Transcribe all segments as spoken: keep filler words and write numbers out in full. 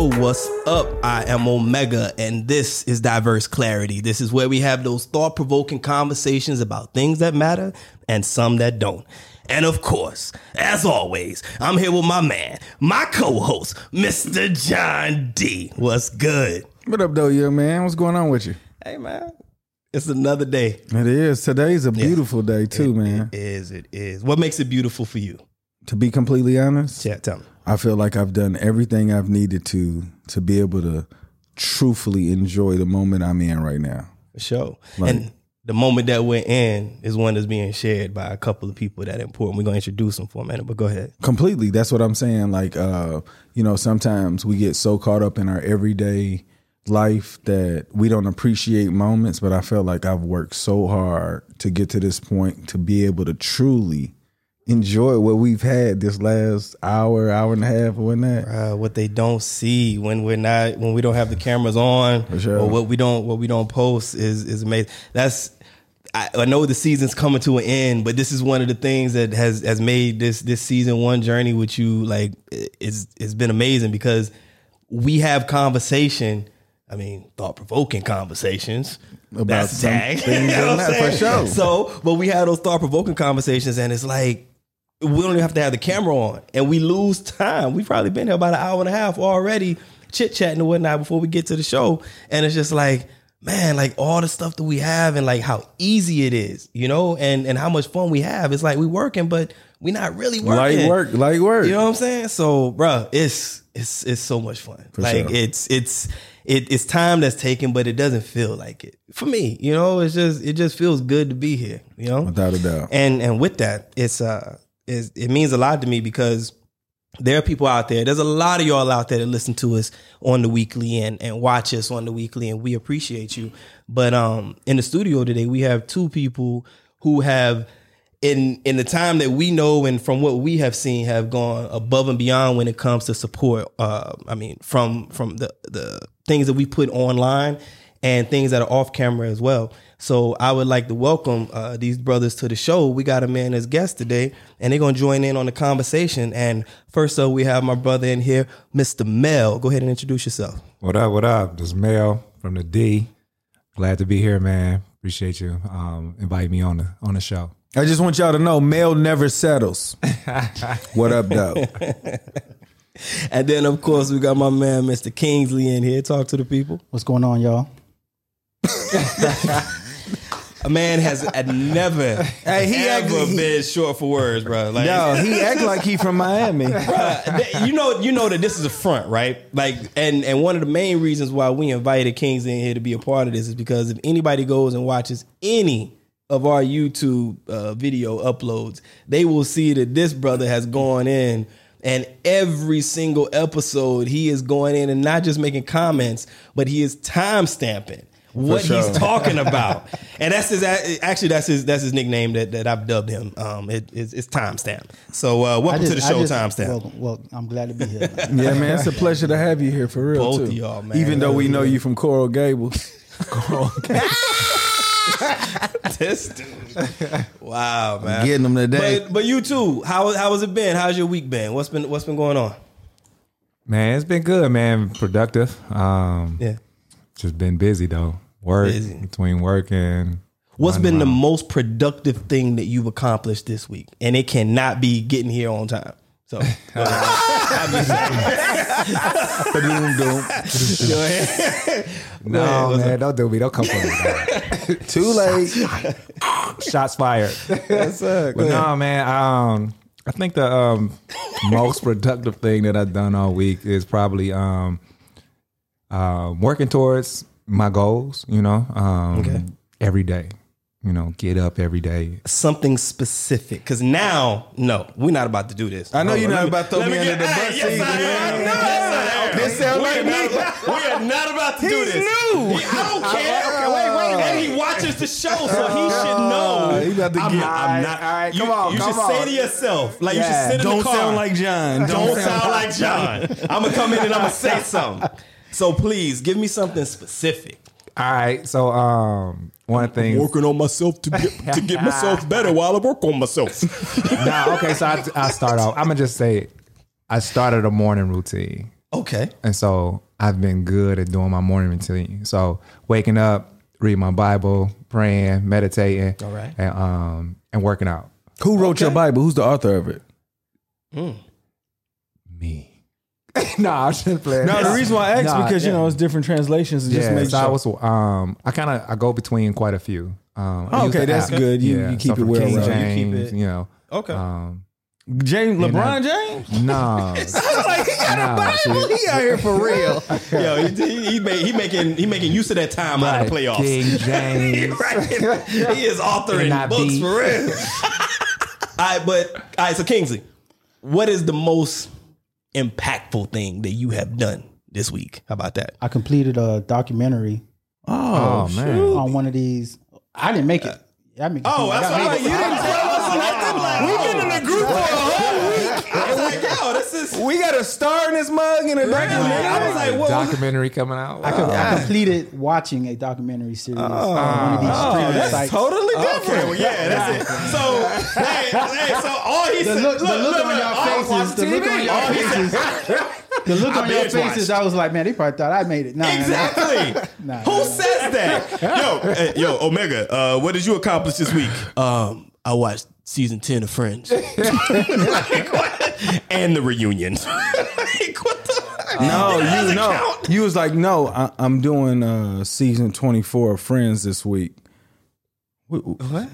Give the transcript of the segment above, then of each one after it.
Yo, what's up? I am Omega, and this is Diverse Clarity. This is where we have those thought-provoking conversations about things that matter and some that don't. And of course, as always, I'm here with my man, my co-host, Mister John D. What's good? What up, though, young man? What's going on with you? Hey, man. It's another day. It is. Today's a beautiful yeah. day, too, it, man. It is. It is. What makes it beautiful for you? To be completely honest, yeah, tell me. I feel like I've done everything I've needed to to be able to truthfully enjoy the moment I'm in right now. For sure. Like, and the moment that we're in is one that's being shared by a couple of people that are important. We're going to introduce them for a minute, but go ahead. Completely. That's what I'm saying. Like, uh, you know, sometimes we get so caught up in our everyday life that we don't appreciate moments, but I felt like I've worked so hard to get to this point to be able to truly enjoy what we've had this last hour, hour and a half, or whatnot. Uh, what they don't see when we're not, when we don't have the cameras on, for sure. Or what we don't, what we don't post is is amazing. That's I, I know the season's coming to an end, but this is one of the things that has has made this this season one journey with you like it's it's been amazing because we have conversation. I mean, thought-provoking conversations. About that's tag, you know what I'm saying? For sure. So, but we have those thought-provoking conversations, and it's like. We don't even have to have the camera on, and we lose time. We've probably been here about an hour and a half already, chit-chatting and whatnot before we get to the show. And it's just like, man, like all the stuff that we have and like how easy it is, you know, and, and how much fun we have. It's like we working, but we not really working. Light work, light work. You know what I'm saying? So, bro, it's it's it's so much fun. For like sure. it's it's it, it's time that's taken, but it doesn't feel like it for me. You know, it's just it just feels good to be here. You know, without a doubt. And and with that, it's uh. Is, it means a lot to me because there are people out there. There's a lot of y'all out there that listen to us on the weekly and, and watch us on the weekly, and we appreciate you. But um, in the studio today, we have two people who have, in in the time that we know and from what we have seen, have gone above and beyond when it comes to support. Uh, I mean, from from the, the things that we put online and things that are off camera as well. So I would like to welcome uh, these brothers to the show. We got a man as guest today, and they're going to join in on the conversation. And first up, we have my brother in here, Mister Mel. Go ahead and introduce yourself. What up, what up? This is Mel from the D. Glad to be here, man. Appreciate you um, inviting me on the on the show. I just want y'all to know, Mel never settles. What up, though? And then, of course, we got my man, Mister Kingsley in here. Talk to the people. What's going on, y'all? A man has never hey, he ever act, been he, short for words, bro. Like, no, he act like he from Miami. Bruh, you know, you know that this is a front, right? Like, and and one of the main reasons why we invited Kings in here to be a part of this is because if anybody goes and watches any of our YouTube uh, video uploads, they will see that this brother has gone in. And every single episode, he is going in and not just making comments, but he is time stamping. What sure. he's talking about, and that's his. Actually, that's his. That's his nickname that, that I've dubbed him. Um, it, it's, it's timestamp. So uh, welcome just, to the show, timestamp. Well, well, I'm glad to be here. Man. Yeah, man, it's a pleasure to have you here for real. Both too. Of y'all, man. Even though we know you from Coral Gables. Coral Gables. This dude. Wow, man. I'm getting them today. But, but you too. How how has it been? How's your week been? What's been What's been going on? Man, it's been good, man. Productive. Um, yeah. Just been busy though. Work busy. Between work and what's been the most productive thing that you've accomplished this week? And it cannot be getting here on time. So uh, no, man, don't do me. Don't come for me. Too late. Shots fired. That's uh, but no, man. Um, I think the um, most productive thing that I've done all week is probably. Um, Uh, working towards my goals, you know, um, okay. every day, you know, get up every day. Something specific. Because now, no, we're not about to do this. I know you're not about to throw me under the bus. Yes, I am. This sounds like me. We are not about to do this. He's new. I don't care. Okay, wait, wait, wait. And he watches the show, so he should know. He's about to get. I'm not. All right, come on. You should say to yourself, like you should sit in the car. Don't sound like John. Don't sound like John. I'm going to come in and I'm going to say something. So please give me something specific. All right. So um, one thing, I'm working on myself to get, to get myself better while I work on myself. Nah, okay. So I, I start off. I'm gonna just say, I started a morning routine. Okay. And so I've been good at doing my morning routine. So waking up, reading my Bible, praying, meditating, all right, and um and working out. Who wrote okay. your Bible? Who's the author of it? Mm. Me. Nah, I'm just playing. No, the reason why I asked nah, because yeah. you know it's different translations. And yeah, just make so sure. I was um I kind of I go between quite a few. Um, oh, okay, that's app. good. You, yeah. you keep so it well. King James, you, keep it. you know. Okay. Um, James LeBron know, James? Nah. I was like, he got nah, a Bible. Shit. He out here for real. Yo, he, he, make, he making he making use of that time out of the playoffs. King James, right? He is authoring books beat. for real. All right, but all right. So Kingsley, what is the most impactful thing that you have done this week? How about that? I completed a documentary. Oh, oh man! On one of these, I didn't make it. I mean, oh, that's why like, you didn't tell us nothing. Like, we've been in a group for a whole week. I was like, yo, this is. We got a star in this mug and a documentary. I was like, what? Documentary coming out. I, com- I completed watching a documentary series. Oh, on one of these oh that's sites. totally different. Okay. Yeah, that's it. So, hey, hey, so all he said, look, look, look on y'all faces. The look on y'all faces. The look I on your faces, watched. I was like, man, they probably thought I made it. Nah, exactly. Nah, nah. Who nah. says that? Yo, yo, Omega, uh, what did you accomplish this week? Um, I watched season ten of Friends. Like, what? And the reunion. Like, what the? No, you know, count? You was like, no, I, I'm doing uh, season twenty-four of Friends this week. What? what?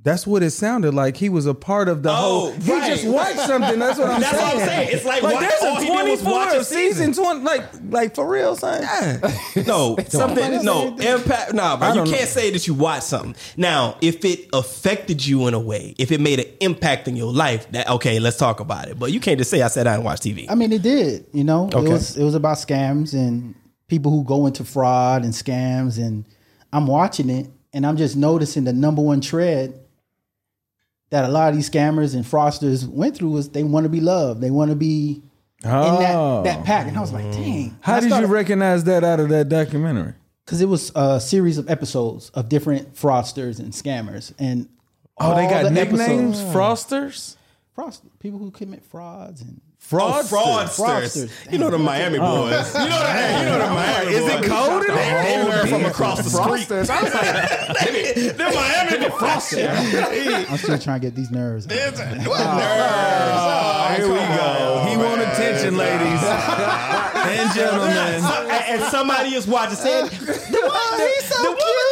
That's what it sounded like. He was a part of the oh, whole. He right. just watched something. That's what I'm that's saying. That's what I'm saying. It's like, like watch, there's a twenty-four of season twenty. Like, like for real, son. Yeah. No, something. No impact. Nah, bro. You can't know. say that you watched something. Now, if it affected you in a way, if it made an impact in your life, that okay, let's talk about it. But you can't just say I said I didn't watch T V. I mean, it did. You know, okay. it was it was about scams and people who go into fraud and scams. And I'm watching it, and I'm just noticing the number one trend that a lot of these scammers and fraudsters went through was they want to be loved. They want to be oh. in that, that pack. And I was like, dang. How did started, you recognize that out of that documentary? Because it was a series of episodes of different fraudsters and scammers. And oh, they got the nicknames? Episodes, fraudsters? Fraudsters. People who commit frauds and fraudsters. Oh, fraudsters. fraudsters. You know the Miami boys. You know the, you know the Miami boys. Is it cold in there? They were from across the street. I was like, they're Miami boys. I'm still trying to get these nerves. What nerves? Oh, here we go. He want attention, ladies and gentlemen. And somebody is watching said, the woman, he's so cute.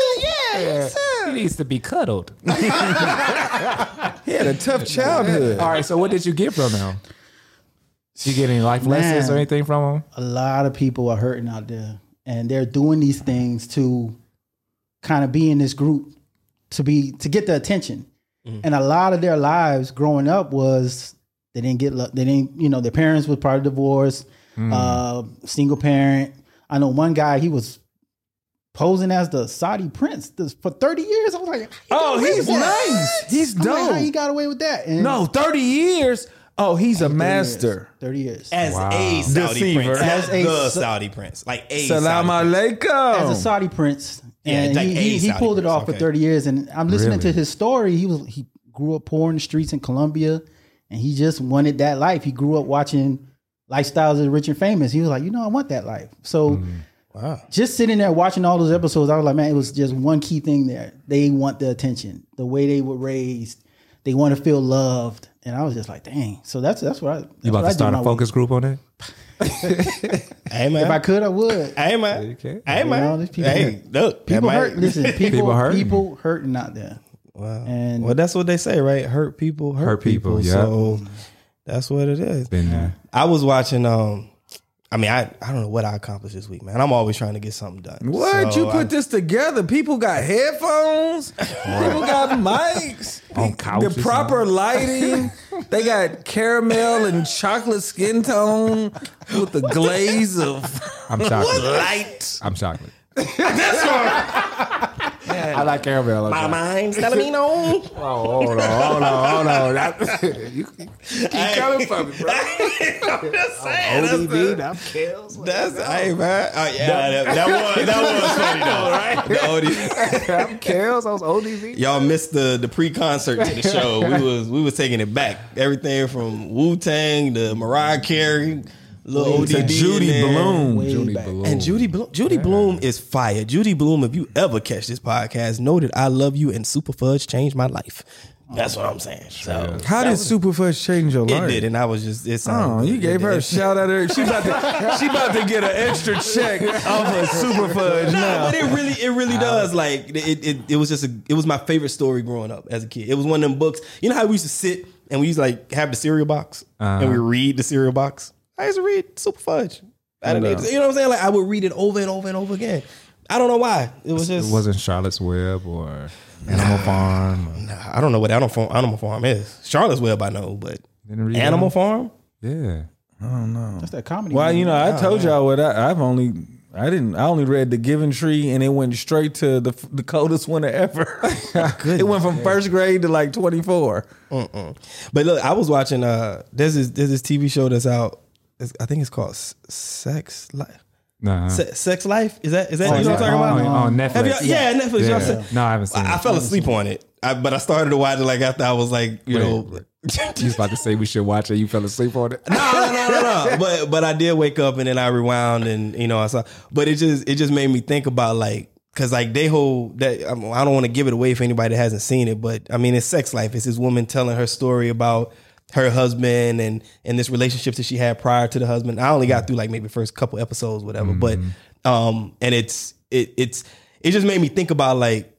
Yeah, he needs to be cuddled. He had a tough childhood. All right, so what did you get from him? Did you get any life lessons Man, or anything from them? A lot of people are hurting out there, and they're doing these things to kind of be in this group to be to get the attention. Mm-hmm. And a lot of their lives growing up was they didn't get they didn't you know their parents were probably divorced, mm. uh, single parent. I know one guy he was posing as the Saudi prince this, for thirty years. I was like, oh, he's nice, he's dope. I'm like, how he got away with that? And no, thirty years. Oh, he's a master. thirty years. As wow. a Saudi Deceiver. prince. As, As a the Sa- Saudi prince. Like a Salam alaikum. As a Saudi prince. And yeah, like he, he, he pulled prince. it off okay. for thirty years. And I'm listening really? to his story. He was he grew up poor in the streets in Colombia. And he just wanted that life. He grew up watching Lifestyles of the Rich and Famous. He was like, you know, I want that life. So mm. wow. just sitting there watching all those episodes, I was like, man, it was just one key thing there. They want the attention. The way they were raised. They want to feel loved. And I was just like, dang. So that's that's what I. That's you about to start a focus week. group on it? Hey, man. If I could, I would. Hey, man. You can. Hey, man. You know, people hey, hurt. look. People hey, hurt. Listen, people, people, hurting. people hurting out there. Wow. And well, that's what they say, right? Hurt people, hurt, hurt people. people. Yeah. So that's what it is. Been there. I was watching. Um, I mean, I, I don't know what I accomplished this week, man. I'm always trying to get something done. What? So you put I, this together. People got headphones. Right. People got mics. On couches, the proper man. lighting. They got caramel and chocolate skin tone with the glaze of I'm chocolate. light. I'm chocolate. That's right. Yeah. I like caramel. My mind's telling me no. Oh, hold on, hold on, hold on. That, you keep hey. coming for me, bro. I'm just saying. I'm O D B, I'm Kells. That's, that's hey, man. Oh, yeah, that, that, that was that was funny though, right? I'm Kells. I was O D B. Y'all missed the the pre-concert to the show. We was we was taking it back. Everything from Wu-Tang to Mariah Carey. Little O D B, Judy Bloom. Judy Bloom, and Judy Bloom. Judy yeah. Bloom is fire. Judy Bloom. If you ever catch this podcast, know that I love you, and Super Fudge changed my life. That's what I'm saying. So, how did Super Fudge change your life? It did, and I was just. It's, um, oh, you gave her a shout out. Her, she about to, she about to get an extra check off of Super Fudge. No, now. But it really, it really does. Like it, it, it was just a, it was my favorite story growing up as a kid. It was one of them books. You know how we used to sit and we used to like have the cereal box uh-huh. and we read the cereal box. I used to read Super Fudge. I didn't know. You know what I'm saying? Like I would read it over and over and over again. I don't know why. It was just. It wasn't Charlotte's Web or Animal nah, Farm. Or, nah, I don't know what Animal Farm is. Charlotte's Web I know, but Animal them? Farm? Yeah, I don't know. That's that comedy. Well, movie. You know, I oh, told man. y'all what I, I've only. I didn't. I only read The Giving Tree, and it went straight to the the coldest winter ever. Goodness, it went from man. first grade to like twenty-four. Mm-mm. But look, I was watching. Uh, there's this there's this T V show that's out. It's, I think it's called Sex Life. Nah. Se- Sex Life? Is that is that oh, you know yeah. what I'm talking about? On oh, oh, Netflix. Y'all, yeah, Netflix. Yeah. Y'all said, no, I haven't seen I, it. I fell asleep on it, I, but I started to watch it like after I was like, you wait, know. Wait. You was about to say we should watch it. You fell asleep on it? No, no, no, no, no. But but I did wake up and then I rewound and you know I saw. But it just it just made me think about like because like they hold that I don't want to give it away for anybody that hasn't seen it. But I mean, it's Sex Life. It's this woman telling her story about her husband and and this relationship that she had prior to the husband. I only got through like maybe the first couple episodes, whatever. Mm-hmm. But um, and it's it it's it just made me think about like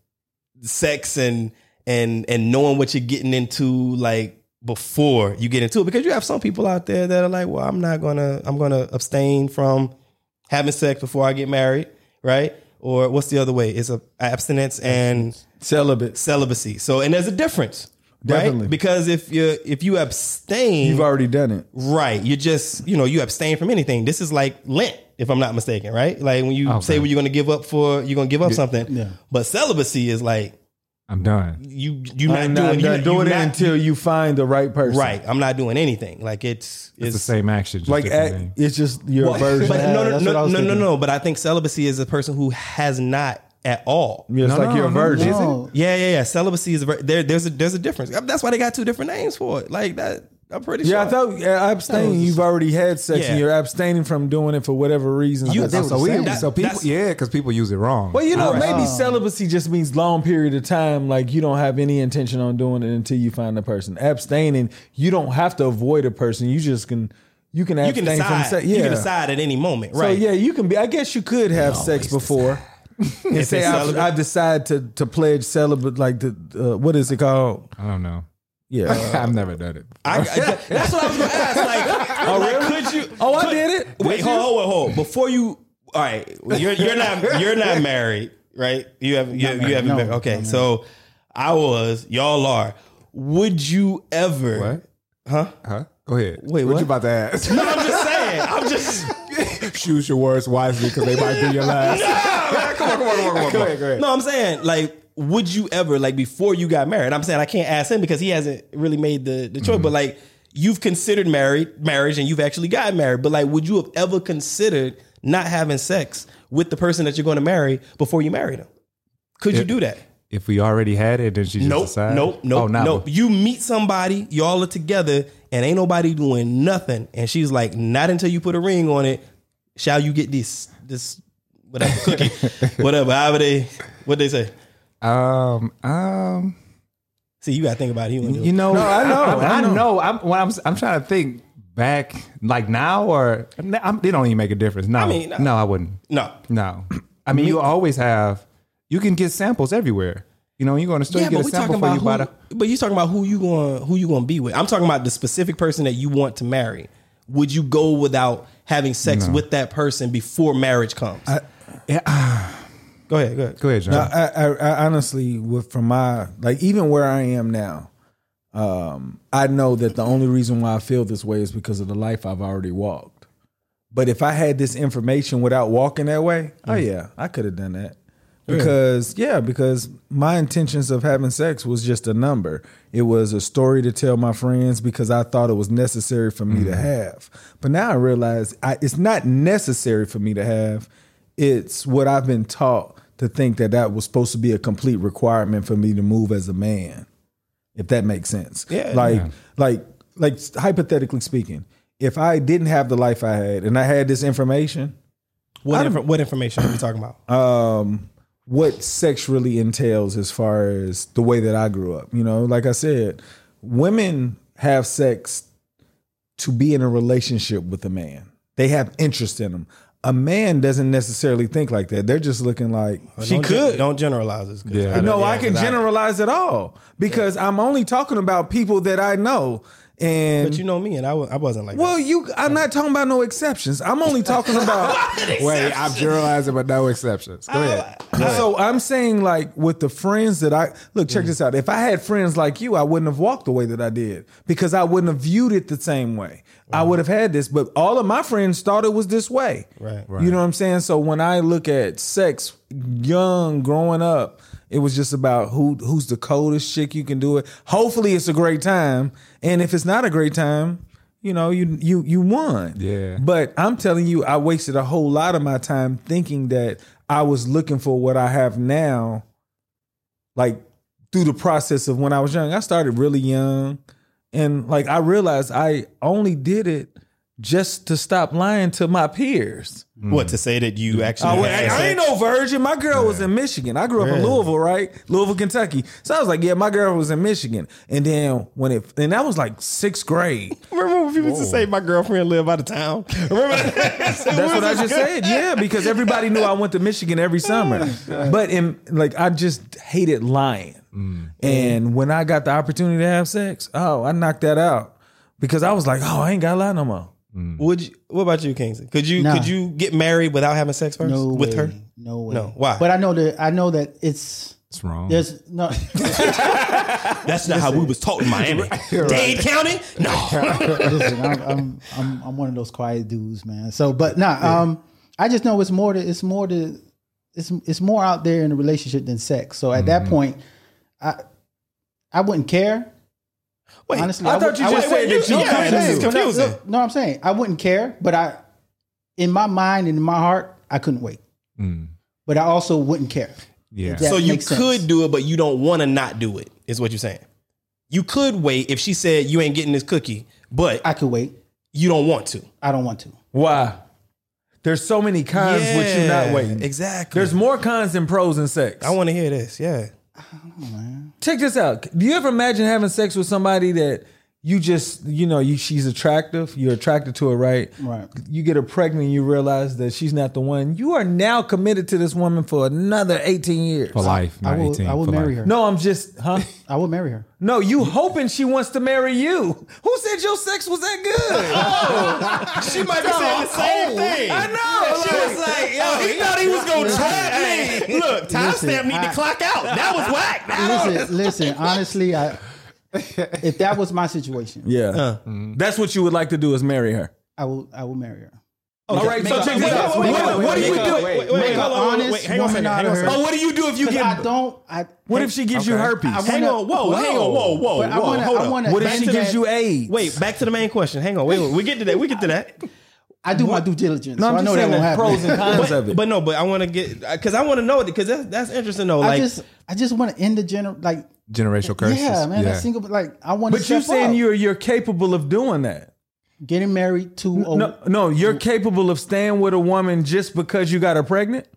sex and and and knowing what you're getting into like before you get into it, because you have some people out there that are like, well, I'm not gonna I'm gonna abstain from having sex before I get married, right? Or what's the other way? It's a abstinence and celibate celibacy. So and there's a difference. Definitely. Right? Because if you if you abstain, you've already done it. Right. You just, you know, you abstain from anything. This is like Lent, if I'm not mistaken, right? Like when you okay. say what well, you're going to give up for, you're going to give up yeah. something. Yeah. But celibacy is like, I'm done. You you're not I'm doing, not, you're, doing you're it not, until you find the right person. Right. I'm not doing anything. Like it's it's, it's the same action. Just like act, it's just your well, version. But no, no, no, no, no, no. But I think celibacy is a person who has not. At all. Yeah, it's no, like no, you're a virgin. No. Yeah, yeah, yeah. Celibacy is a virgin. There, there's, a, there's a difference. That's why they got two different names for it. Like, that, I'm pretty yeah, sure. Yeah, I thought uh, abstaining, you've already had sex yeah. and you're abstaining from doing it for whatever reason. You, that's so weird. That, so people, yeah, because people use it wrong. Well, you know, right. maybe oh. celibacy just means long period of time. Like, you don't have any intention on doing it until you find the person. Abstaining, you don't have to avoid a person. You just can... You can abstain you can decide. from sex. Yeah. You can decide at any moment, right? So, yeah, you can be... I guess you could have sex before... Decide. And say I, I decide to to pledge celibate, like the uh, what is it called? I don't know. Yeah, uh, I've never done it. I, I, that's what I was gonna ask. Like, oh, like really? could you? Oh, could, I did it. Wait, hold, hold, hold. Before you, all right, you're you're not you're not married, right? You have you, you haven't no, been okay. No, so I was. Y'all are. Would you ever? What? Huh? Huh? Go ahead. Wait, what, what you about to ask? No, I'm just saying. I'm just. Choose your words wisely because they might be your last. No! Come on, come on, come on, come on. Go ahead, go ahead. No, I'm saying, like, would you ever, like, before you got married? I'm saying I can't ask him because he hasn't really made the, the choice, mm-hmm. but, like, you've considered married marriage and you've actually got married, but, like, would you have ever considered not having sex with the person that you're going to marry before you married him? Could if, you do that? If we already had it, then she just nope, decided? Nope, nope, oh, nope, nope. You meet somebody, y'all are together, and ain't nobody doing nothing, and she's like, not until you put a ring on it, shall you get this, this, whatever, cookie, whatever, however they, what they say? Um, um. See, you got to think about it. You, you know, no, I know, I, I, I know. know. I'm, when I'm, I'm trying to think back, like now or, I'm, it don't even make a difference. No, I mean, no. no, I wouldn't. No. No. I mean, you always have, you can get samples everywhere. You know, you're going to still yeah, get a sample for you who, by the. But you're talking about who you going, who you going to be with. I'm talking about the specific person that you want to marry. Would you go without having sex no. with that person before marriage comes? I, yeah, uh, go ahead, go ahead, go ahead, John. No, I, I, I honestly, with from my like, even where I am now, um, I know that the only reason why I feel this way is because of the life I've already walked. But if I had this information without walking that way, mm. oh yeah, I could have done that because really? yeah, because my intentions of having sex was just a number. It was a story to tell my friends because I thought it was necessary for me mm-hmm. to have. But now I realize I, it's not necessary for me to have. It's what I've been taught to think that that was supposed to be a complete requirement for me to move as a man, if that makes sense. Yeah, like, yeah. like, like hypothetically speaking, if I didn't have the life I had and I had this information. What, inf- what information are we talking about? Um, what sex really entails as far as the way that I grew up. You know, like I said, women have sex to be in a relationship with a man. They have interest in them. A man doesn't necessarily think like that. They're just looking like she could. Don't generalize this. Yeah. I no, yeah, I can generalize I, at all because yeah. I'm only talking about people that I know. And but you know me, and I, w- I wasn't like. Well, that. you. I'm not talking about no exceptions. I'm only talking about. Wait, I'm generalizing, but no exceptions. Go ahead. I, I, so I'm saying, like, with the friends that I look, check mm-hmm. this out. If I had friends like you, I wouldn't have walked the way that I did because I wouldn't have viewed it the same way. Right. I would have had this, but all of my friends thought it was this way. Right. Right. You know what I'm saying? So when I look at sex, young, growing up. It was just about who who's the coldest chick you can do it. Hopefully it's a great time. And if it's not a great time, you know, you you you won. Yeah. But I'm telling you, I wasted a whole lot of my time thinking that I was looking for what I have now, like through the process of when I was young. I started really young. And like I realized I only did it just to stop lying to my peers. What, to say that you actually oh, had I, I ain't no virgin. My girl yeah. was in Michigan. I grew up yeah. in Louisville, right? Louisville, Kentucky. So I was like, yeah, my girl was in Michigan. And then when it, and that was like sixth grade. Remember when people used to say my girlfriend lived out of town? Remember that? That's what I just said. Yeah, because everybody knew I went to Michigan every summer. But in like, I just hated lying. Mm. And mm. when I got the opportunity to have sex, oh, I knocked that out because I was like, oh, I ain't got to lie no more. Mm. Would you, what about you, Kingsley? Could you nah. could you get married without having sex first no with way. her? No way. No. Why? But I know that I know that it's it's wrong. There's no. That's not listen, how we was taught in Miami, right. Dade County. No. Listen, I'm, I'm I'm I'm one of those quiet dudes, man. So, but nah, yeah. um, I just know it's more to it's more to it's it's more out there in a relationship than sex. So at mm. that point, I I wouldn't care. Wait, honestly, I, I thought would, you just said that you yeah, this is confusing. No, no, I'm saying I wouldn't care, but I, in my mind and in my heart, I couldn't wait. Mm. But I also wouldn't care. Yeah. So you could sense. do it, but you don't want to not do it. Is what you're saying? You could wait if she said you ain't getting this cookie, but I could wait. You don't want to. I don't want to. Why? There's so many cons yeah, with you not waiting. Exactly. There's more cons than pros in sex. I want to hear this. Yeah. Oh, man. Check this out. Do you ever imagine having sex with somebody that you just, you know, you, she's attractive, you're attracted to her, right? Right. You get her pregnant and you realize that she's not the one. You are now committed to this woman for another eighteen years. For life, not I will, eighteen. I will marry life. her. No, I'm just, huh? I will marry her. No, you hoping she wants to marry you. Who said your sex was that good? Oh, she might be saying the same thing. I know. She was like, yo, he thought he was going to trap me. Look, timestamp need to clock out. That was whack. Listen, listen, honestly, I... if that was my situation, yeah, uh, mm-hmm. that's what you would like to do is marry her. I will. I will marry her. Okay. All right. Make so a, check this out. What do you do? Wait, wait, honest woman out of her. Oh, what do you do if you get? I don't. I. What if she gives okay. you herpes? I wanna, hang on. Whoa. Whoa. Hang on. Whoa. Whoa. But whoa. Wanna, hold on. What if she gives that, you AIDS? Wait. Back to the main question. Hang on. Wait. wait we get to that. We get to that. I do what? my due diligence. No, I'm so I know saying that won't happen. Pros and cons of it. But no. But I want to get because I want to know because that's that's interesting though. Like I just I just want to end the general like. Generational curses. Yeah, man. Yeah. Single, like I want. But you're saying up. you're you're capable of doing that. Getting married to no, a no, no you're to, capable of staying with a woman just because you got her pregnant.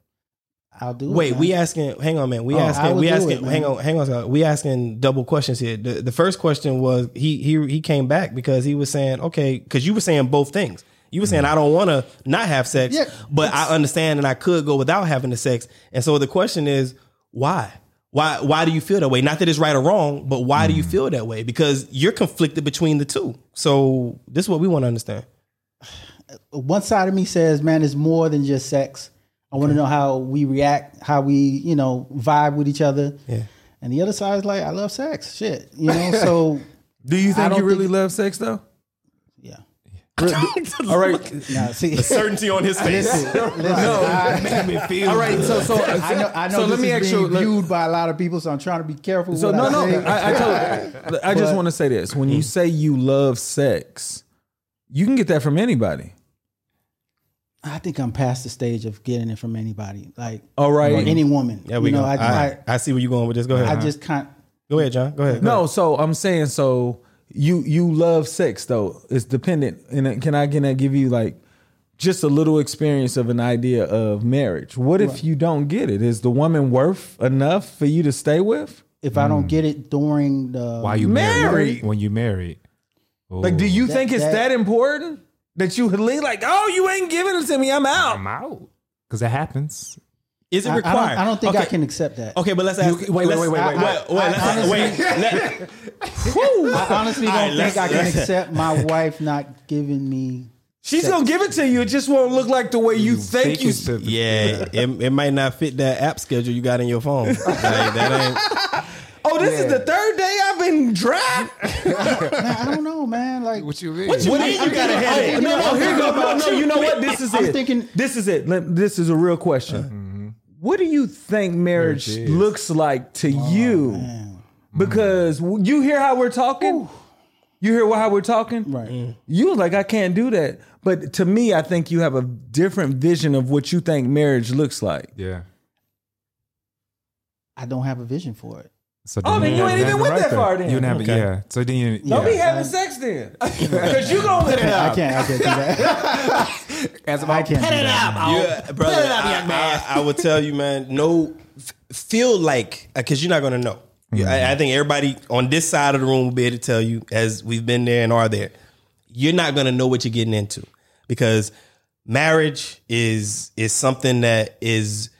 I'll do. Wait, it. Wait, we asking. Hang on, man. We oh, asking. We asking. It, hang on, hang on. We asking double questions here. The, the first question was he he he came back because he was saying okay because you were saying both things. You were saying mm-hmm. I don't want to not have sex, yeah, but I understand and I could go without having the sex. And so the question is why. Why why do you feel that way? Not that it's right or wrong, but why mm. do you feel that way? Because you're conflicted between the two. So this is what we want to understand. One side of me says, man, it's more than just sex. I okay. want to know how we react, how we, you know, vibe with each other. Yeah. And the other side is like, I love sex. Shit. You know, so. Do you think you really think... love sex, though? Yeah. All right. Nah, see. The certainty on his face. Listen, listen, no. I, made me feel all right. So, so, so I know, I know so this let me is being you, viewed let, by a lot of people, so I'm trying to be careful. So, what no, I no. Say. I, I, told you, I just want to say this: when you say you love sex, you can get that from anybody. I think I'm past the stage of getting it from anybody, like all right, any woman. Yeah, we you know. I, I, I see where you're going with this. Go ahead. I just can't. Go ahead, John. Go ahead. Go no. Ahead. So I'm saying so. you you love sex though. It's dependent. And can I can I give you like just a little experience of an idea of marriage? What if right. you don't get it? Is the woman worth enough for you to stay with? If mm. I don't get it during the while you married, married. when you married, Ooh. like, do you that, think it's that, that important that you leave like, oh, you ain't giving it to me, I'm out, I'm out, because it happens. Is it required? I, I, don't, I don't think okay. I can accept that. Okay, but let's ask. You, wait, let's, wait, wait, wait, wait, wait. I, I, wait, I, honestly, wait. Let, I honestly don't right, think I can accept my wife not giving me. She's sex. Gonna give it to you. It just won't look like the way you, you think, think you. Yeah, it, it might not fit that app schedule you got in your phone. Like, that ain't. Oh, this yeah. is the third day I've been dry. Man, I don't know, man. Like, what you mean? What you, what mean? You got a headache? No, no, here you go. No, no, you know what? This is it. I'm thinking. This is it. This is a real question. What do you think marriage looks like to oh, you? Man. Because mm. you hear how we're talking. Ooh. You hear how we're talking. Right. Mm. You like, I can't do that. But to me, I think you have a different vision of what you think marriage looks like. Yeah. I don't have a vision for it. So oh, then you, you ain't even went right that far then. You have okay. yeah. So then you yeah. don't be having sex then, because you gonna let it out. I can't. I can't do that. As I can't. Pet it out, brother. Pet it out, young man. I would tell you, man. No, feel like because you're not gonna know. Mm-hmm. I, I think everybody on this side of the room will be able to tell you, as we've been there and are there. You're not gonna know what you're getting into, because marriage is is something that is.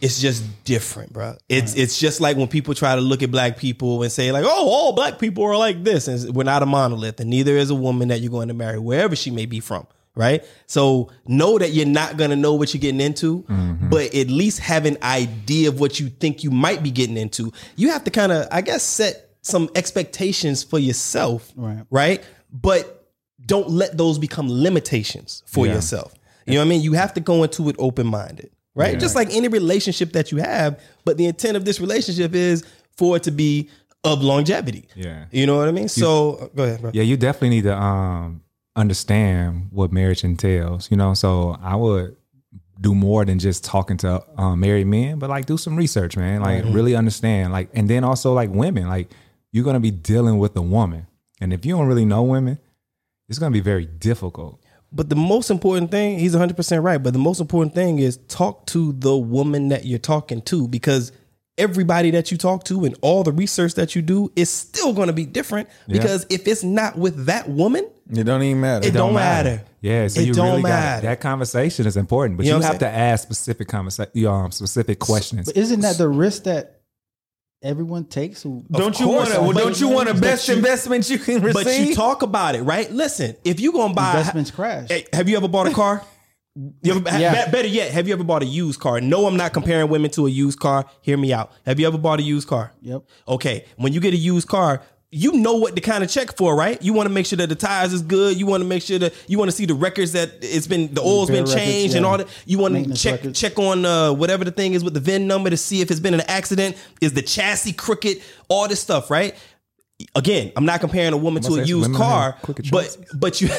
It's just different, bro. It's right. it's just like when people try to look at black people and say like, oh, all black people are like this. And we're not a monolith. And neither is a woman that you're going to marry, wherever she may be from. Right. So know that you're not going to know what you're getting into, mm-hmm. but at least have an idea of what you think you might be getting into. You have to kind of, I guess, set some expectations for yourself. Right. Right. But don't let those become limitations for yeah. yourself. You yeah. know what I mean? You have to go into it open minded. Right? Yeah. Just like any relationship that you have, but the intent of this relationship is for it to be of longevity. Yeah. You know what I mean? You, so go ahead, bro. Yeah, you definitely need to um, understand what marriage entails, you know? So I would do more than just talking to um, married men, but like do some research, man. Like mm-hmm. really understand. Like, and then also like women, like you're going to be dealing with a woman. And if you don't really know women, it's going to be very difficult. But the most important thing, he's one hundred percent right, but the most important thing is talk to the woman that you're talking to, because everybody that you talk to and all the research that you do is still going to be different, because yeah. if it's not with that woman, it don't even matter. It, it don't, don't matter. matter. Yeah, so it you don't really matter. Gotta, that conversation is important, but you, know you have saying? to ask specific conversa- um, specific questions. But isn't that the risk that everyone takes? Who, don't, you wanna, well, don't you want to best you, investment you can receive? But you talk about it, right? Listen, if you're going to buy... Investments crash. Have you ever bought a car? You ever, yeah. Better yet, have you ever bought a used car? No, I'm not comparing women to a used car. Hear me out. Have you ever bought a used car? Yep. Okay, when you get a used car... You know what to kind of check for, right? You want to make sure that the tires is good. You want to make sure that you want to see the records that it's been, the oil's been changed records, yeah. and all that. You want to check records. check on uh, whatever the thing is with the V I N number to see if it's been an accident. Is the chassis crooked? All this stuff, right? Again, I'm not comparing a woman to a used car, but but you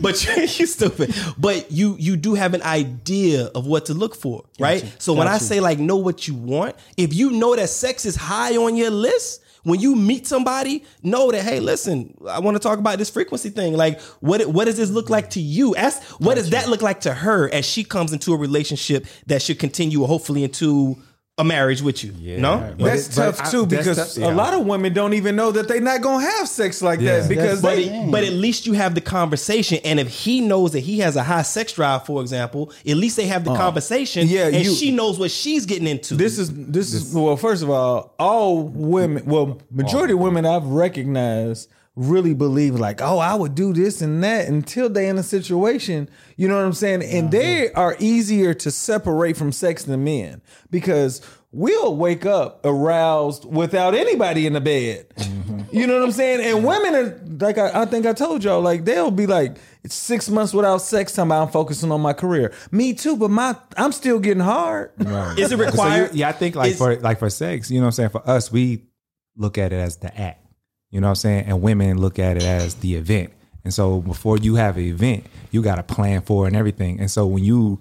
but you, you stupid. But you you do have an idea of what to look for, gotcha. right? So gotcha. when I say like know what you want, if you know that sex is high on your list. When you meet somebody, know that, hey, listen, I want to talk about this frequency thing. Like, what what does this look like to you? Ask, what does that look like to her as she comes into a relationship that should continue, hopefully, into a marriage with you? Yeah. No? But that's it, tough, I, too, that's because tough, yeah. a lot of women don't even know that they're not going to have sex like yeah. that. Because but, they, it, but at least you have the conversation. And if he knows that he has a high sex drive, for example, at least they have the uh, conversation yeah, and you, she knows what she's getting into. This is, this, this is well, first of all, all women, well, majority of women I've recognized really believe like, oh, I would do this and that until they in a situation. You know what I'm saying? And uh-huh. they are easier to separate from sex than men, because we'll wake up aroused without anybody in the bed. Mm-hmm. You know what I'm saying? And women are like, I, I think I told y'all, like they'll be like, it's six months without sex. Somehow I'm focusing on my career. Me too, but my I'm still getting hard. Right. Is it required? So yeah, I think like it's, for like for sex, you know what I'm saying? For us, we look at it as the act. You know what I'm saying? And women look at it as the event. And so before you have an event, you got to plan for it and everything. And so when you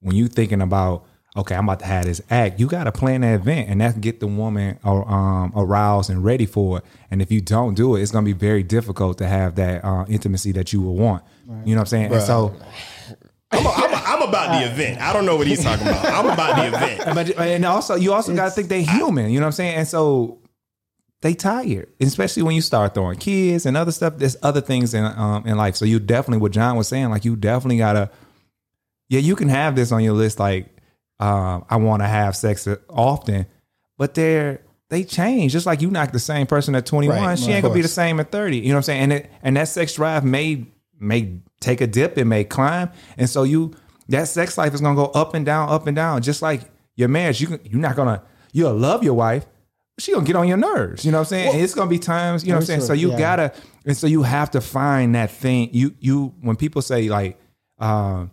when you thinking about, okay, I'm about to have this act. You got to plan that event, and that can get the woman um, aroused and ready for it. And if you don't do it, it's going to be very difficult to have that uh, intimacy that you will want. Right. You know what I'm saying? Bruh. And so I'm, a, I'm, a, I'm about the event. I don't know what he's talking about. I'm about the event. But, and also, you also got to think they're human. I, you know what I'm saying? And so they tired, especially when you start throwing kids and other stuff. There's other things in um, in life. So you definitely, what John was saying, like you definitely got to, yeah, you can have this on your list, like, Um, I want to have sex often, but they're, they change. Just like you're not the same person at twenty-one. Right, she ain't going to be the same at thirty. You know what I'm saying? And it, and that sex drive may, may take a dip. It may climb. And so you, that sex life is going to go up and down, up and down. Just like your marriage, you can, you're not going to, you'll love your wife. She going to get on your nerves. You know what I'm saying? Well, and it's going to be times, you know what I'm saying? Sure, so you yeah. got to, and so you have to find that thing. You, you, when people say like, um,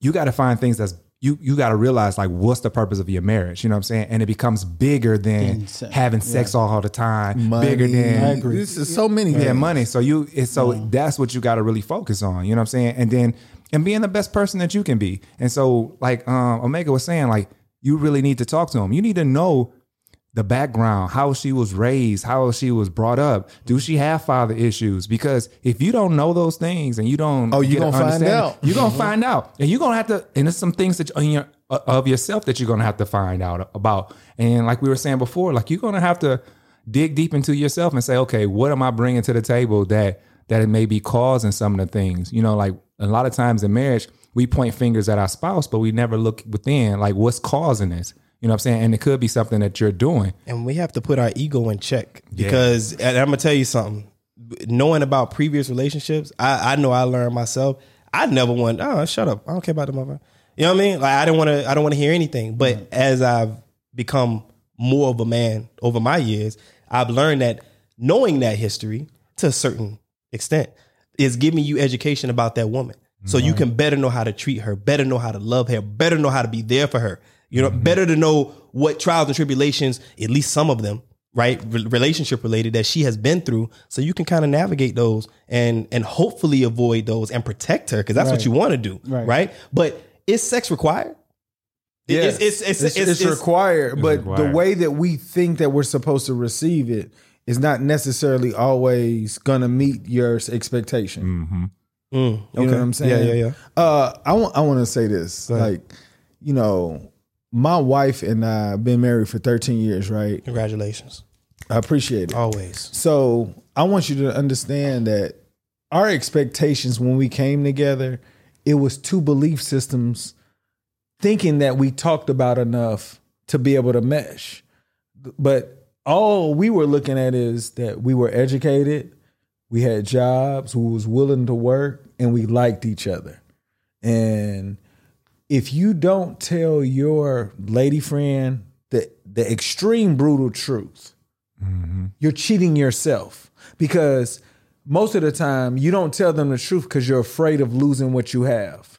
you got to find things that's, You you got to realize, like, what's the purpose of your marriage? You know what I'm saying? And it becomes bigger than so, having sex yeah. all, all the time. Money, bigger than this is so many. Yeah, money. So you it's, so yeah. that's what you got to really focus on. You know what I'm saying? And then and being the best person that you can be. And so, like um, Omega was saying, like, you really need to talk to him. You need to know the background, how she was raised, how she was brought up. Do she have father issues? Because if you don't know those things and you don't, oh, you're gonna find out. You're gonna mm-hmm. find out, and you're gonna have to. And there's some things that in your, of yourself that you're gonna have to find out about. And like we were saying before, like you're gonna have to dig deep into yourself and say, okay, what am I bringing to the table that that it may be causing some of the things? You know, like a lot of times in marriage, we point fingers at our spouse, but we never look within. Like, what's causing this? You know what I'm saying? And it could be something that you're doing. And we have to put our ego in check because, yeah. and I'm going to tell you something, knowing about previous relationships, I, I know I learned myself. I never want, oh, shut up. I don't care about the mother. You know what I mean? Like, I didn't want to, I don't want to hear anything. But right. as I've become more of a man over my years, I've learned that knowing that history to a certain extent is giving you education about that woman. So right. you can better know how to treat her, better know how to love her, better know how to be there for her. You know, mm-hmm. better to know what trials and tribulations, at least some of them, right, re- relationship related that she has been through. So you can kind of navigate those and and hopefully avoid those and protect her because that's right. what you want to do. Right. right. But is sex required? Yes. It's, it's, it's, it's, it's, it's required. It's but required. The way that we think that we're supposed to receive it is not necessarily always going to meet your expectation. Mm-hmm. Mm, okay. You know what I'm saying? Yeah, yeah, yeah. Uh, I, w- I want to say this. Like, you know, my wife and I have been married for thirteen years, right? Congratulations. I appreciate it. Always. So I want you to understand that our expectations when we came together, it was two belief systems thinking that we talked about enough to be able to mesh. But all we were looking at is that we were educated, we had jobs, we was willing to work, and we liked each other. And if you don't tell your lady friend the, the extreme brutal truth, mm-hmm. you're cheating yourself because most of the time you don't tell them the truth because you're afraid of losing what you have.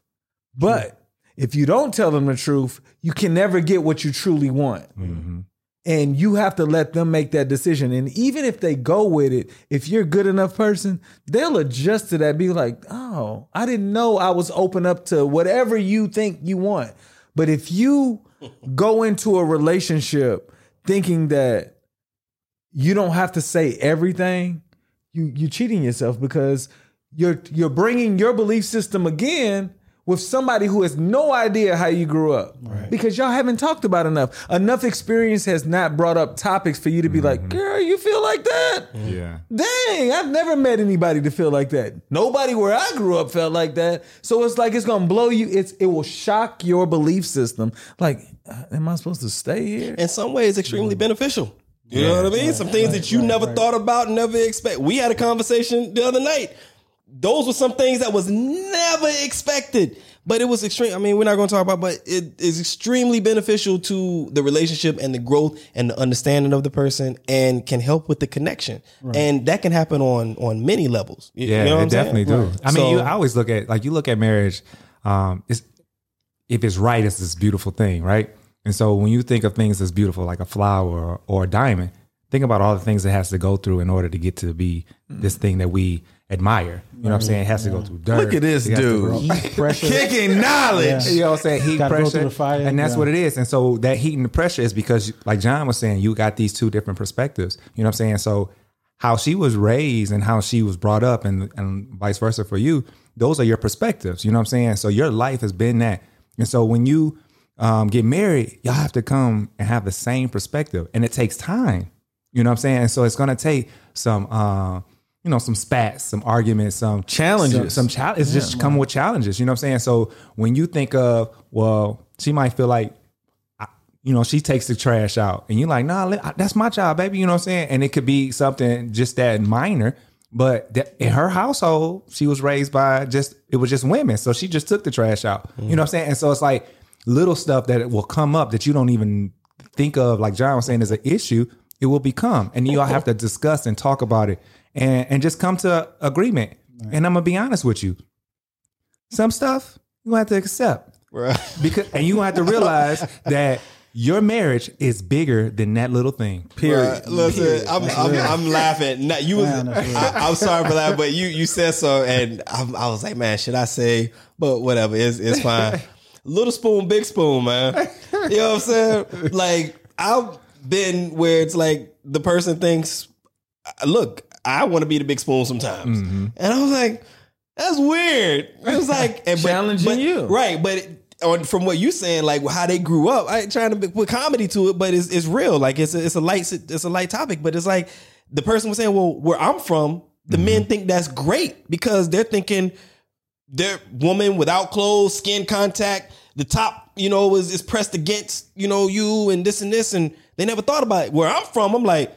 But mm-hmm. if you don't tell them the truth, you can never get what you truly want. Mm-hmm. And you have to let them make that decision. And even if they go with it, if you're a good enough person, they'll adjust to that. Be like, oh, I didn't know I was open up to whatever you think you want. But if you go into a relationship thinking that you don't have to say everything, you, you're cheating yourself because you're you're bringing your belief system again with somebody who has no idea how you grew up right. because y'all haven't talked about enough. Enough experience has not brought up topics for you to be mm-hmm. like, girl, you feel like that? Yeah. Dang, I've never met anybody to feel like that. Nobody where I grew up felt like that. So it's like, it's going to blow you. It's It will shock your belief system. Like, am I supposed to stay here? In some ways, extremely mm-hmm. beneficial. You yeah. know what I mean? Right, some things right, that you right, never right. thought about, never expect. We had a conversation the other night. Those were some things that was never expected, but it was extreme. I mean, we're not going to talk about, but it is extremely beneficial to the relationship and the growth and the understanding of the person and can help with the connection. Right. And that can happen on, on many levels. You, yeah, you know what it I'm definitely saying? Do. Right. I mean, so, you, I always look at, like you look at marriage, um, it's, if it's right, it's this beautiful thing, right? And so when you think of things that's beautiful, like a flower or, or a diamond, think about all the things it has to go through in order to get to be mm. this thing that we admire. You know what I'm saying? It has to go through dirt. Look at this dude. Heat pressure. Kicking knowledge. Yeah. You know what I'm saying? Heat pressure. Fire, and that's yeah. what it is. And so that heat and the pressure is because, like John was saying, you got these two different perspectives. You know what I'm saying? So how she was raised and how she was brought up and, and vice versa for you, those are your perspectives. You know what I'm saying? So your life has been that. And so when you um, get married, y'all have to come and have the same perspective. And it takes time. You know what I'm saying? And so it's going to take some... Uh, you know, some spats, some arguments, some challenges, some, some challenges, yeah, just come man. with challenges. You know what I'm saying? So when you think of, well, she might feel like, I, you know, she takes the trash out and you're like, nah, let, I, that's my job, baby. You know what I'm saying? And it could be something just that minor, but that, in her household, she was raised by just, it was just women. So she just took the trash out, mm. you know what I'm saying? And so it's like little stuff that will come up that you don't even think of, like John was saying, is an issue. It will become, and you all have to discuss and talk about it. And, and just come to agreement. Right. And I'm going to be honest with you. Some stuff you're going to have to accept. Right. Because, and you're going to have to realize that your marriage is bigger than that little thing. Period. Right. Listen, period. I'm, I'm, I'm laughing. Now, you was, I, I'm sorry for that, but you you said so. And I, I was like, man, should I say? But whatever, it's, it's fine. Little spoon, big spoon, man. You know what I'm saying? Like, I've been where it's like the person thinks, look, I want to be the big spoon sometimes. Mm-hmm. And I was like, that's weird. It was like... And challenging but, but, you. Right. But it, or from what you're saying, like how they grew up, I ain't trying to put comedy to it, but it's it's real. Like it's a, it's a light it's a light topic, but it's like the person was saying, well, where I'm from, the mm-hmm. men think that's great because they're thinking they're woman without clothes, skin contact, the top, you know, is, is pressed against, you know, you and this and this. And they never thought about it. Where I'm from, I'm like...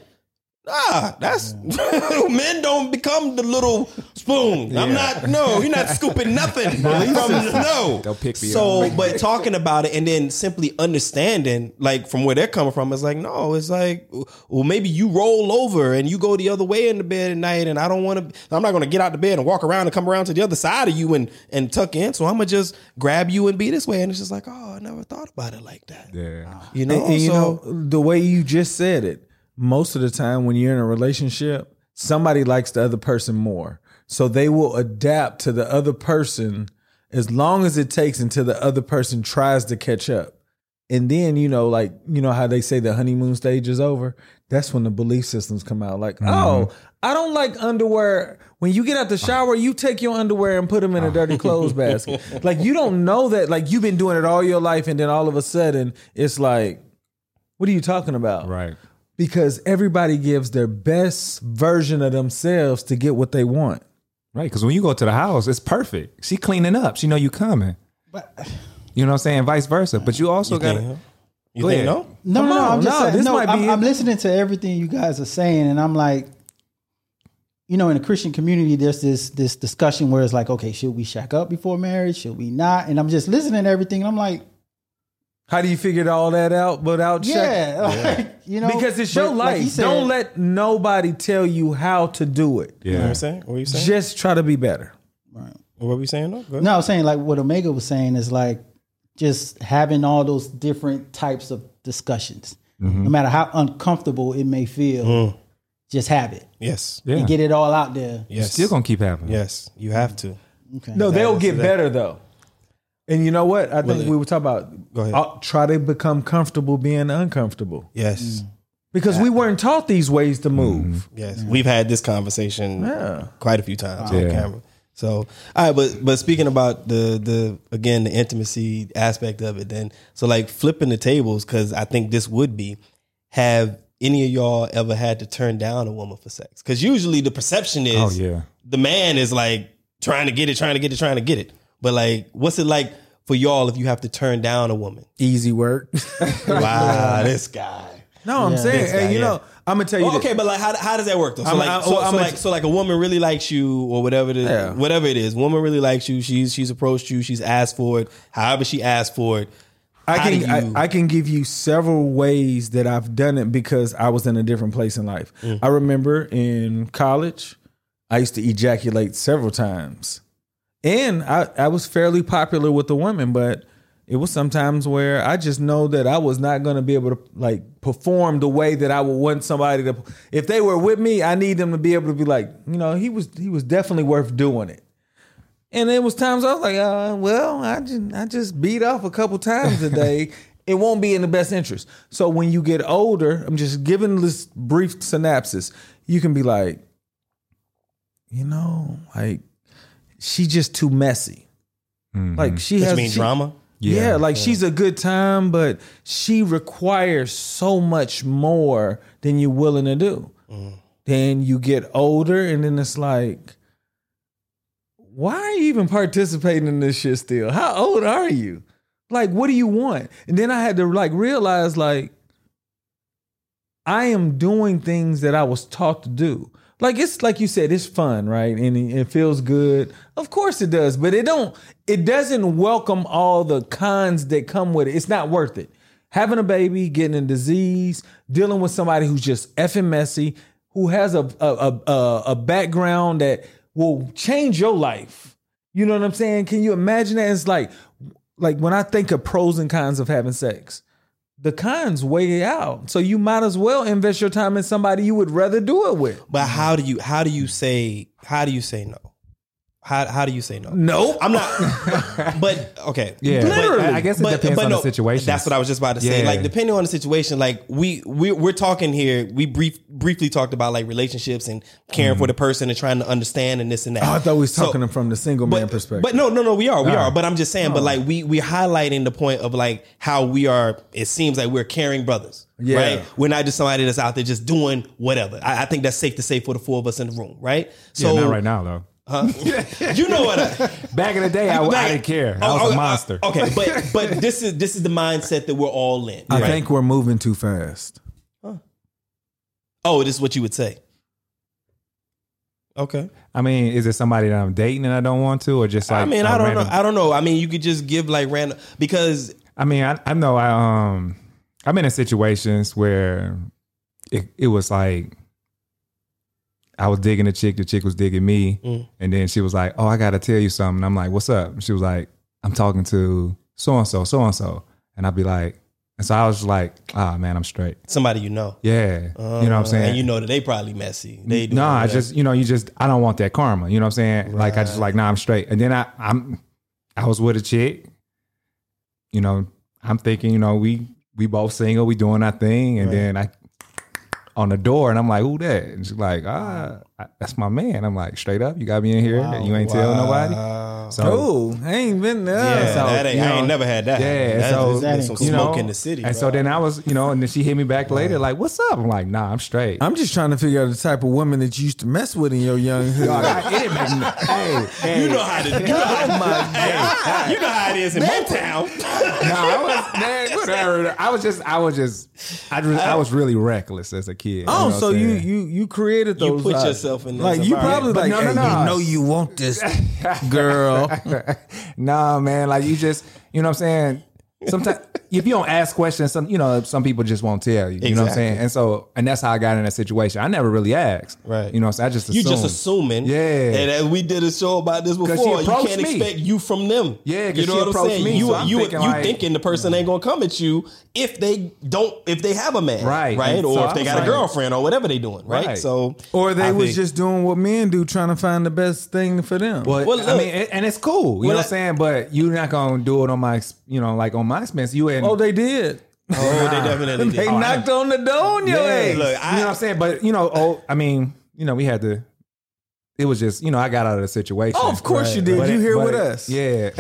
Ah, that's yeah. men don't become the little spoon. Yeah. I'm not. No, you're not scooping nothing. No, don't pick me so, up. But talking about it and then simply understanding, like from where they're coming from, it's like no, it's like well, maybe you roll over and you go the other way in the bed at night, and I don't want to. I'm not going to get out the bed and walk around and come around to the other side of you and and tuck in. So I'm gonna just grab you and be this way, and it's just like oh, I never thought about it like that. Yeah, you know, and, and, you so, know the way you just said it. Most of the time when you're in a relationship, somebody likes the other person more. So they will adapt to the other person as long as it takes until the other person tries to catch up. And then, you know, like, you know how they say the honeymoon stage is over? That's when the belief systems come out. Like, mm-hmm. oh, I don't like underwear. When you get out the shower, you take your underwear and put them in a dirty clothes basket. Like, you don't know that. Like, you've been doing it all your life. And then all of a sudden, it's like, what are you talking about? Right. Because everybody gives their best version of themselves to get what they want. Right. Because when you go to the house, it's perfect. She cleaning up. She know you coming. But you know what I'm saying? Vice versa. But you also got to. You think no? No, no, no. I'm just saying, no, I'm, I'm listening to everything you guys are saying. And I'm like, you know, in the Christian community, there's this this discussion where it's like, okay, should we shack up before marriage? Should we not? And I'm just listening to everything. And I'm like. How do you figure all that out without yeah, like, yeah, you know, because it's your life. Like said, don't let nobody tell you how to do it. Yeah. You know what I'm saying? What are you saying? Just try to be better. Right. What were we saying though? No, I was saying like what Omega was saying is like just having all those different types of discussions. Mm-hmm. No matter how uncomfortable it may feel, mm. just have it. Yes. Yeah. And get it all out there. Yes. It's still gonna keep happening. Yes. You have to. Okay. No, they'll get better though. And you know what? I think we were talking about Go ahead. I'll try to become comfortable being uncomfortable. Yes. Mm. Because yeah. we weren't taught these ways to move. Mm. Yes. Mm. We've had this conversation yeah. quite a few times wow. on yeah. camera. So, all right, but but speaking about the the again the intimacy aspect of it then. So like flipping the tables cuz I think this would be have any of y'all ever had to turn down a woman for sex? Cuz usually the perception is oh, yeah. the man is like trying to get it, trying to get it, trying to get it. But like, what's it like for y'all if you have to turn down a woman? Easy work. Wow, this guy. No, I'm yeah. saying, guy, hey, you yeah. know, I'm gonna tell you. Well, okay, but like, how how does that work though? So I'm, like, I'm, so, I'm so like, so like, a woman really likes you, or whatever it is, yeah. whatever it is. Woman really likes you. She's she's approached you. She's asked for it. However, she asked for it. I how can you... I, I can give you several ways that I've done it because I was in a different place in life. Mm. I remember in college, I used to ejaculate several times. And I, I was fairly popular with the women, but it was sometimes where I just know that I was not going to be able to like perform the way that I would want somebody to. If they were with me, I need them to be able to be like, you know, he was he was definitely worth doing it. And there was times I was like, uh, well, I just I just beat off a couple times a day. It won't be in the best interest. So when you get older, I'm just giving this brief synopsis. You can be like, you know, like she's just too messy. Mm-hmm. Like she has mean she, drama. Yeah, yeah, like yeah. she's a good time, but she requires so much more than you're willing to do. Mm. Then you get older, and then it's like, why are you even participating in this shit still? How old are you? Like, what do you want? And then I had to like realize, like, I am doing things that I was taught to do. Like, it's like you said, it's fun, right? And it feels good. Of course it does, but it don't, it doesn't welcome all the cons that come with it. It's not worth it. Having a baby, getting a disease, dealing with somebody who's just effing messy, who has a a a, a background that will change your life. You know what I'm saying? Can you imagine that? It's like, like when I think of pros and cons of having sex, the cons weigh out. So you might as well invest your time in somebody you would rather do it with. But how do you how do you say how do you say no? How how do you say no? No, I'm not. But okay, yeah. Literally, but, I guess it but, depends but on no, the situation. That's what I was just about to say. Yeah. Like depending on the situation, like we we we're talking here. We brief briefly talked about like relationships and caring mm. for the person and trying to understand and this and that. Oh, I thought we was talking so, from the single man but, perspective. But no, no, no, we are, we oh. are. But I'm just saying. Oh. But like we we highlighting the point of like how we are. It seems like we're caring brothers. Yeah. Right? We're not just somebody that's out there just doing whatever. I, I think that's safe to say for the four of us in the room, right? So yeah, not right now though. Huh? You know what? I, Back in the day, I, like, I didn't care. I was okay, a monster. Okay, but but this is this is the mindset that we're all in. I right? think we're moving too fast. Huh. Oh, this is what you would say. Okay. I mean, is it somebody that I'm dating and I don't want to, or just like I mean, I don't random? know. I don't know. I mean, you could just give like random because I mean, I, I know I um I've been in situations where it it was like. I was digging a chick, the chick was digging me. Mm. And then she was like, oh, I got to tell you something. And I'm like, what's up? And she was like, I'm talking to so-and-so, so-and-so. And I'd be like, and so I was like, ah, oh, man, I'm straight. Somebody you know. Yeah. Uh, you know what I'm saying? And you know that they probably messy. They do. No, nah, I just, you know, you just, I don't want that karma. You know what I'm saying? Right. Like, I just like, nah, I'm straight. And then I, I'm, I was with a chick, you know, I'm thinking, you know, we, we both single, we doing our thing. And right. then I, on the door, and I'm like, who that? And she's like, ah, that's my man. I'm like, straight up, you got me in here, wow, and you ain't wow. tell nobody. So, oh, I ain't been there. Yeah, so, that ain't, I know, ain't never had that. Yeah, that, so that some smoke know, in the city. And bro. So then I was, you know, and then she hit me back later, like, what's up? I'm like, nah, I'm straight. I'm just trying to figure out the type of woman that you used to mess with in your younghood. hey, hey, you know how to do it. Oh you know how it is in Motown. no, I was, man, whatever. I was just, I was just, I, I was really reckless as a kid. You oh, so you you you created those. You put yourself in this like you probably like no, no, no. Hey, you know you want this girl. Nah, man, like you just you know what I'm saying. Sometimes if you don't ask questions, some you know some people just won't tell you. Exactly. You know what I'm saying. And so and that's how I got in that situation. I never really asked. Right. You know, so I just assumed. You just assuming. Yeah. And as we did a show about this before. You can't me. expect you from them. Yeah. You know what I'm saying. Me, you so you, thinking, you like, thinking the person ain't gonna come at you if they don't if they have a man. Right. Right. And or so if they got like, a girlfriend or whatever they doing. Right. right. So or they I was think, just doing what men do, trying to find the best thing for them. But well, look, I mean, and it's cool. You well, know what I'm saying. But you're not gonna do it on my you know like on. my expense, you and oh, they did. Oh, they definitely did. They oh, knocked on the door on your ass. You know what I'm saying? But you know, oh, I mean, you know, we had to. It was just, you know, I got out of the situation. Oh, of course right. you did. But you it, here with it, us? Yeah.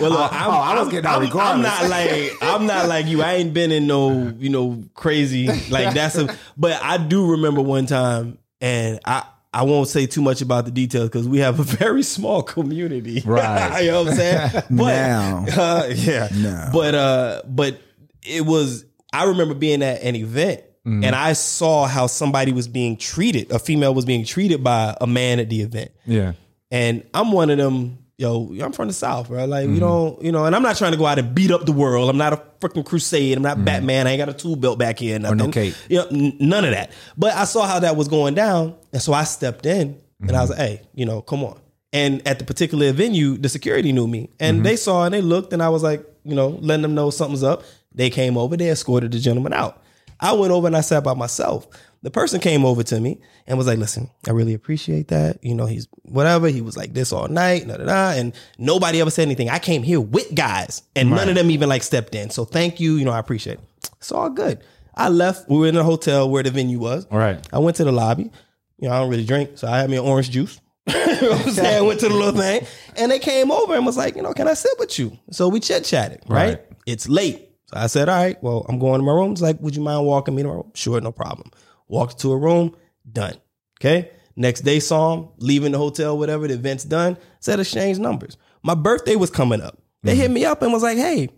well, look, I'm, oh, I was I'm, getting out regardless. I'm not like I'm not like you. I ain't been in no, you know, crazy like that's. A, but I do remember one time, and I. I won't say too much about the details because we have a very small community. Right. You know what I'm saying? But, now. Uh, yeah. Now. But, uh, but it was, I remember being at an event mm. and I saw how somebody was being treated. A female was being treated by a man at the event. Yeah. And I'm one of them. Yo, I'm from the South, bro. Like, mm-hmm. you don't, you know, and I'm not trying to go out and beat up the world. I'm not a freaking crusade. I'm not mm-hmm. Batman. I ain't got a tool belt back here. Nothing. Or no cape. You know, n- none of that. But I saw how that was going down. And so I stepped in mm-hmm. and I was like, hey, you know, come on. And at the particular venue, the security knew me. And mm-hmm. they saw and they looked, and I was like, you know, letting them know something's up. They came over. They escorted the gentleman out. I went over and I sat by myself. The person came over to me and was like, listen, I really appreciate that. You know, he's whatever. He was like this all night. Nah, nah, nah. And nobody ever said anything. I came here with guys and right. none of them even like stepped in. So thank you. You know, I appreciate it. It's all good. I left. We were in a hotel where the venue was. All right. I went to the lobby. You know, I don't really drink. So I had me an orange juice. You know what I'm saying? I went to the little thing and they came over and was like, you know, can I sit with you? So we chit chatted. Right? right. It's late. So I said, all right, well, I'm going to my room. It's like, would you mind walking me to my room? Sure. No problem. Walked to a room. Done. Okay. Next day, saw him leaving the hotel, whatever. The event's done. Said exchange numbers. My birthday was coming up. They mm-hmm. hit me up and was like, hey,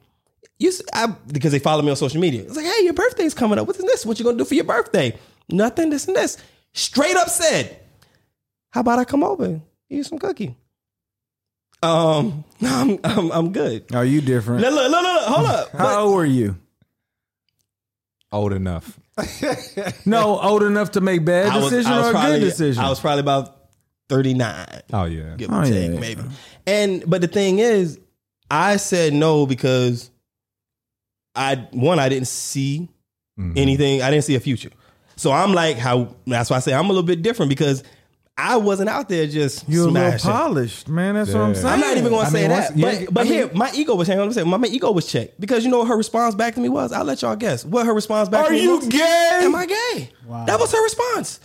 you, I, because they follow me on social media. It's like, hey, your birthday's coming up. What's this? What you going to do for your birthday? Nothing. This and this. Straight up said, how about I come over, eat some cookie? Um, I'm I'm, I'm good. Are you different? Look, look, look, look, hold up. How but, old were you? Old enough. No, old enough to make bad I decisions was, was or probably, good decisions. I was probably about thirty-nine. Oh yeah, give or oh, take, yeah. maybe. And but the thing is, I said no because I one I didn't see mm-hmm. anything. I didn't see a future. So I'm like, how? That's why I say I'm a little bit different because I wasn't out there just You're smashing. You're polished, man. That's yeah. what I'm saying. I'm not even going to say mean, that. Yeah, but but I mean, here, my ego was hanging on. I'm saying, my, my ego was checked. Because you know what her response back to me was? I'll let y'all guess. What her response back Are to me was? Are you gay? Am I gay? Wow. That was her response.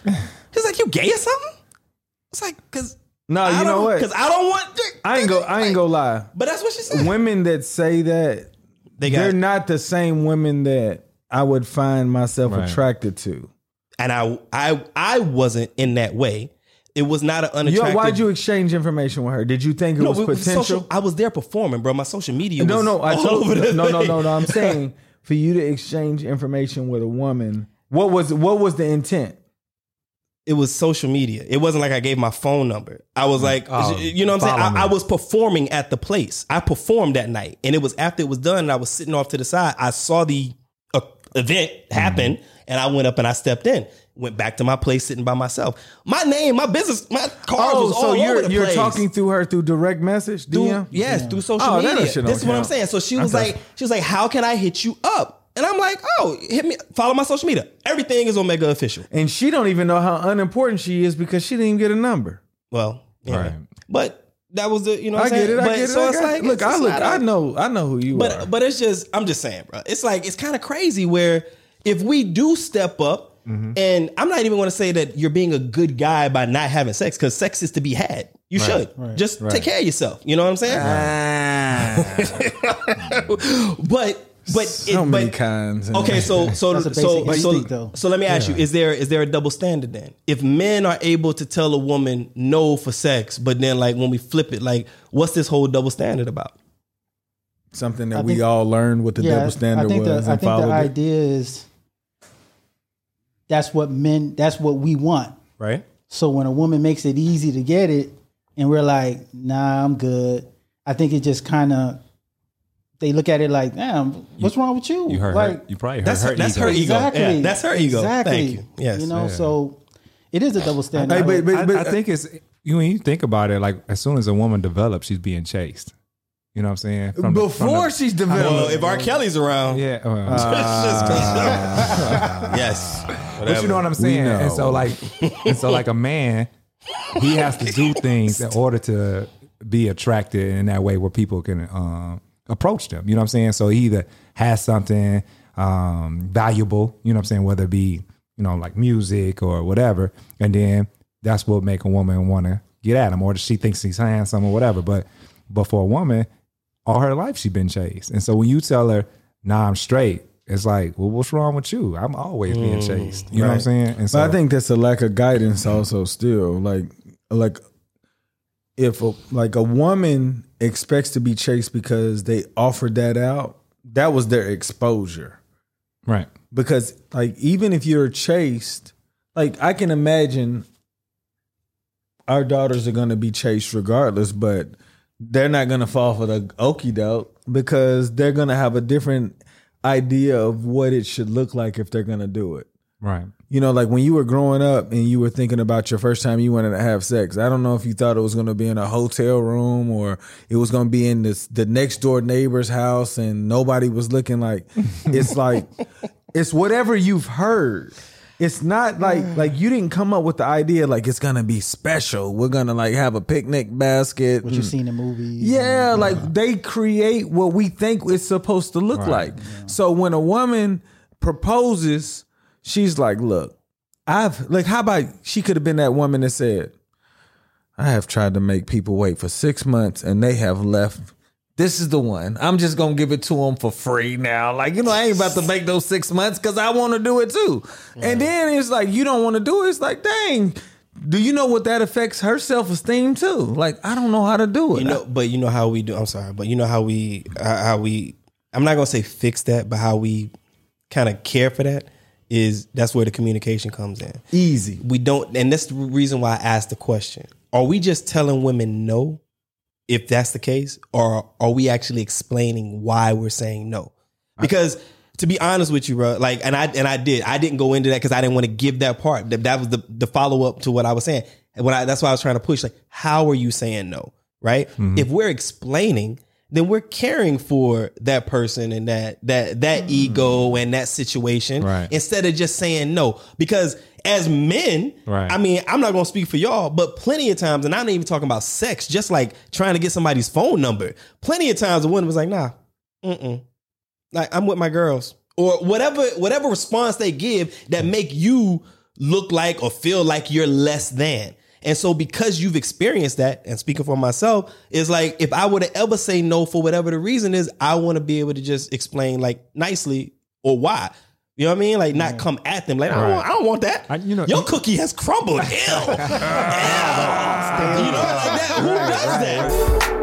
She's like, you gay or something? It's like, because... No, I you know what? Because I don't want... I ain't go. I ain't like, gonna lie. But that's what she said. Women that say that, they got they're it. Not the same women that I would find myself right. attracted to. And I, I, I wasn't in that way. It was not an unattractive... Yo, why'd you exchange information with her? Did you think it no, was potential? Social, I was there performing, bro. My social media was no, no, I all told, over the No, no, no, no. I'm saying for you to exchange information with a woman, what was what was the intent? It was social media. It wasn't like I gave my phone number. I was like, oh, you know what I'm saying? I, I was performing at the place. I performed that night. And it was after it was done and I was sitting off to the side. I saw the uh, event happen mm-hmm. and I went up and I stepped in. Went back to my place sitting by myself. My name, my business, my cars oh, was all so you're, over the you're place. You're talking through her through direct message, D M? Through, yes, yeah. through social oh, media. This is what count. I'm saying. So she was okay. like, she was like, how can I hit you up? And I'm like, oh, hit me. Follow my social media. Everything is Omega official. And she don't even know how unimportant she is because she didn't even get a number. Well, yeah. All right. But that was the, you know what I'm saying? I get it, I get it. So it's like, look, I look, I know, I know who you but, are. But it's just, I'm just saying, bro. It's like, it's kind of crazy where if we do step up, mm-hmm. and I'm not even going to say that you're being a good guy by not having sex, because sex is to be had. You right, should right, just right. take care of yourself. You know what I'm saying? Ah. but but so it, many but, kinds. Okay, so so so so, so let me ask yeah. you: is there is there a double standard then? If men are able to tell a woman no for sex, but then like when we flip it, like what's this whole double standard about? Something that I we think, all learned what the yeah, double standard I think was. The, I think the idea it. Is. That's what men, that's what we want. Right. So when a woman makes it easy to get it and we're like, nah, I'm good. I think it just kind of, they look at it like, damn, what's you, wrong with you? You hurt like, her. You probably hurt that's her, her that's ego. Her ego. Exactly. Yeah, that's her ego. Exactly. Thank you. Yes. You know, yeah. so it is a double standard. I, but, but, but, I, I think it's, you, when you think about it, like as soon as a woman develops, she's being chased. You know what I'm saying? From Before the, the, she's developed. Well, if R. Kelly's around. Yeah. Well, uh, uh, yes. Whatever. But you know what I'm saying? And so like, and so like a man, he has to do things in order to be attracted in that way where people can um, approach them. You know what I'm saying? So he either has something um, valuable, you know what I'm saying? Whether it be, you know, like music or whatever. And then that's what make a woman want to get at him, or she thinks he's handsome or whatever. But, but for a woman, all her life she's been chased. And so when you tell her, nah, I'm straight, it's like, well, what's wrong with you? I'm always being chased. You right. know what I'm saying? And so but I think that's a lack of guidance also still. Like like if a, like a woman expects to be chased because they offered that out, that was their exposure. Right. Because like even if you're chased, like I can imagine our daughters are going to be chased regardless, but they're not going to fall for the okie doke because they're going to have a different idea of what it should look like if they're going to do it. Right. You know, like when you were growing up and you were thinking about your first time you wanted to have sex, I don't know if you thought it was going to be in a hotel room or it was going to be in this, the next door neighbor's house and nobody was looking. Like, it's like, it's whatever you've heard. It's not like, like you didn't come up with the idea like it's going to be special. We're going to like have a picnic basket. What you see in the movies. Yeah, and, like yeah. they create what we think it's supposed to look right. like. Yeah. So when a woman proposes, she's like, look, I've like, how about she could have been that woman that said, I have tried to make people wait for six months and they have left. This is the one. I'm just going to give it to them for free now. Like, you know, I ain't about to make those six months because I want to do it too. Yeah. And then it's like, you don't want to do it. It's like, dang, do you know what that affects her self-esteem too? Like, I don't know how to do it. You know, but you know how we do. I'm sorry, but you know how we, how we, I'm not going to say fix that, but how we kind of care for that. Is that's where the communication comes in. Easy. We don't, and that's the reason why I asked the question. Are we just telling women no, if that's the case? Or are we actually explaining why we're saying no? Because to be honest with you, bro, like, and I and I did, I didn't go into that because I didn't want to give that part. That, that was the, the follow-up to what I was saying. And when I, that's why I was trying to push, like, how are you saying no, right? Mm-hmm. If we're explaining, then we're caring for that person and that that that mm. ego and that situation right. instead of just saying no. Because as men, right. I mean, I'm not going to speak for y'all, but plenty of times, and I'm not even talking about sex, just like trying to get somebody's phone number. Plenty of times a woman was like, nah, mm-mm. Like, I'm with my girls. Or whatever whatever response they give that make you look like or feel like you're less than. And so because you've experienced that, and speaking for myself, is like, if I were to ever say no for whatever the reason is, I want to be able to just explain like nicely or why. You know what I mean? Like not come at them. Like, right. I, don't want, I don't want that. I, you know, Your it, cookie has crumbled. Ew. Ew. You know, like that. Who does that?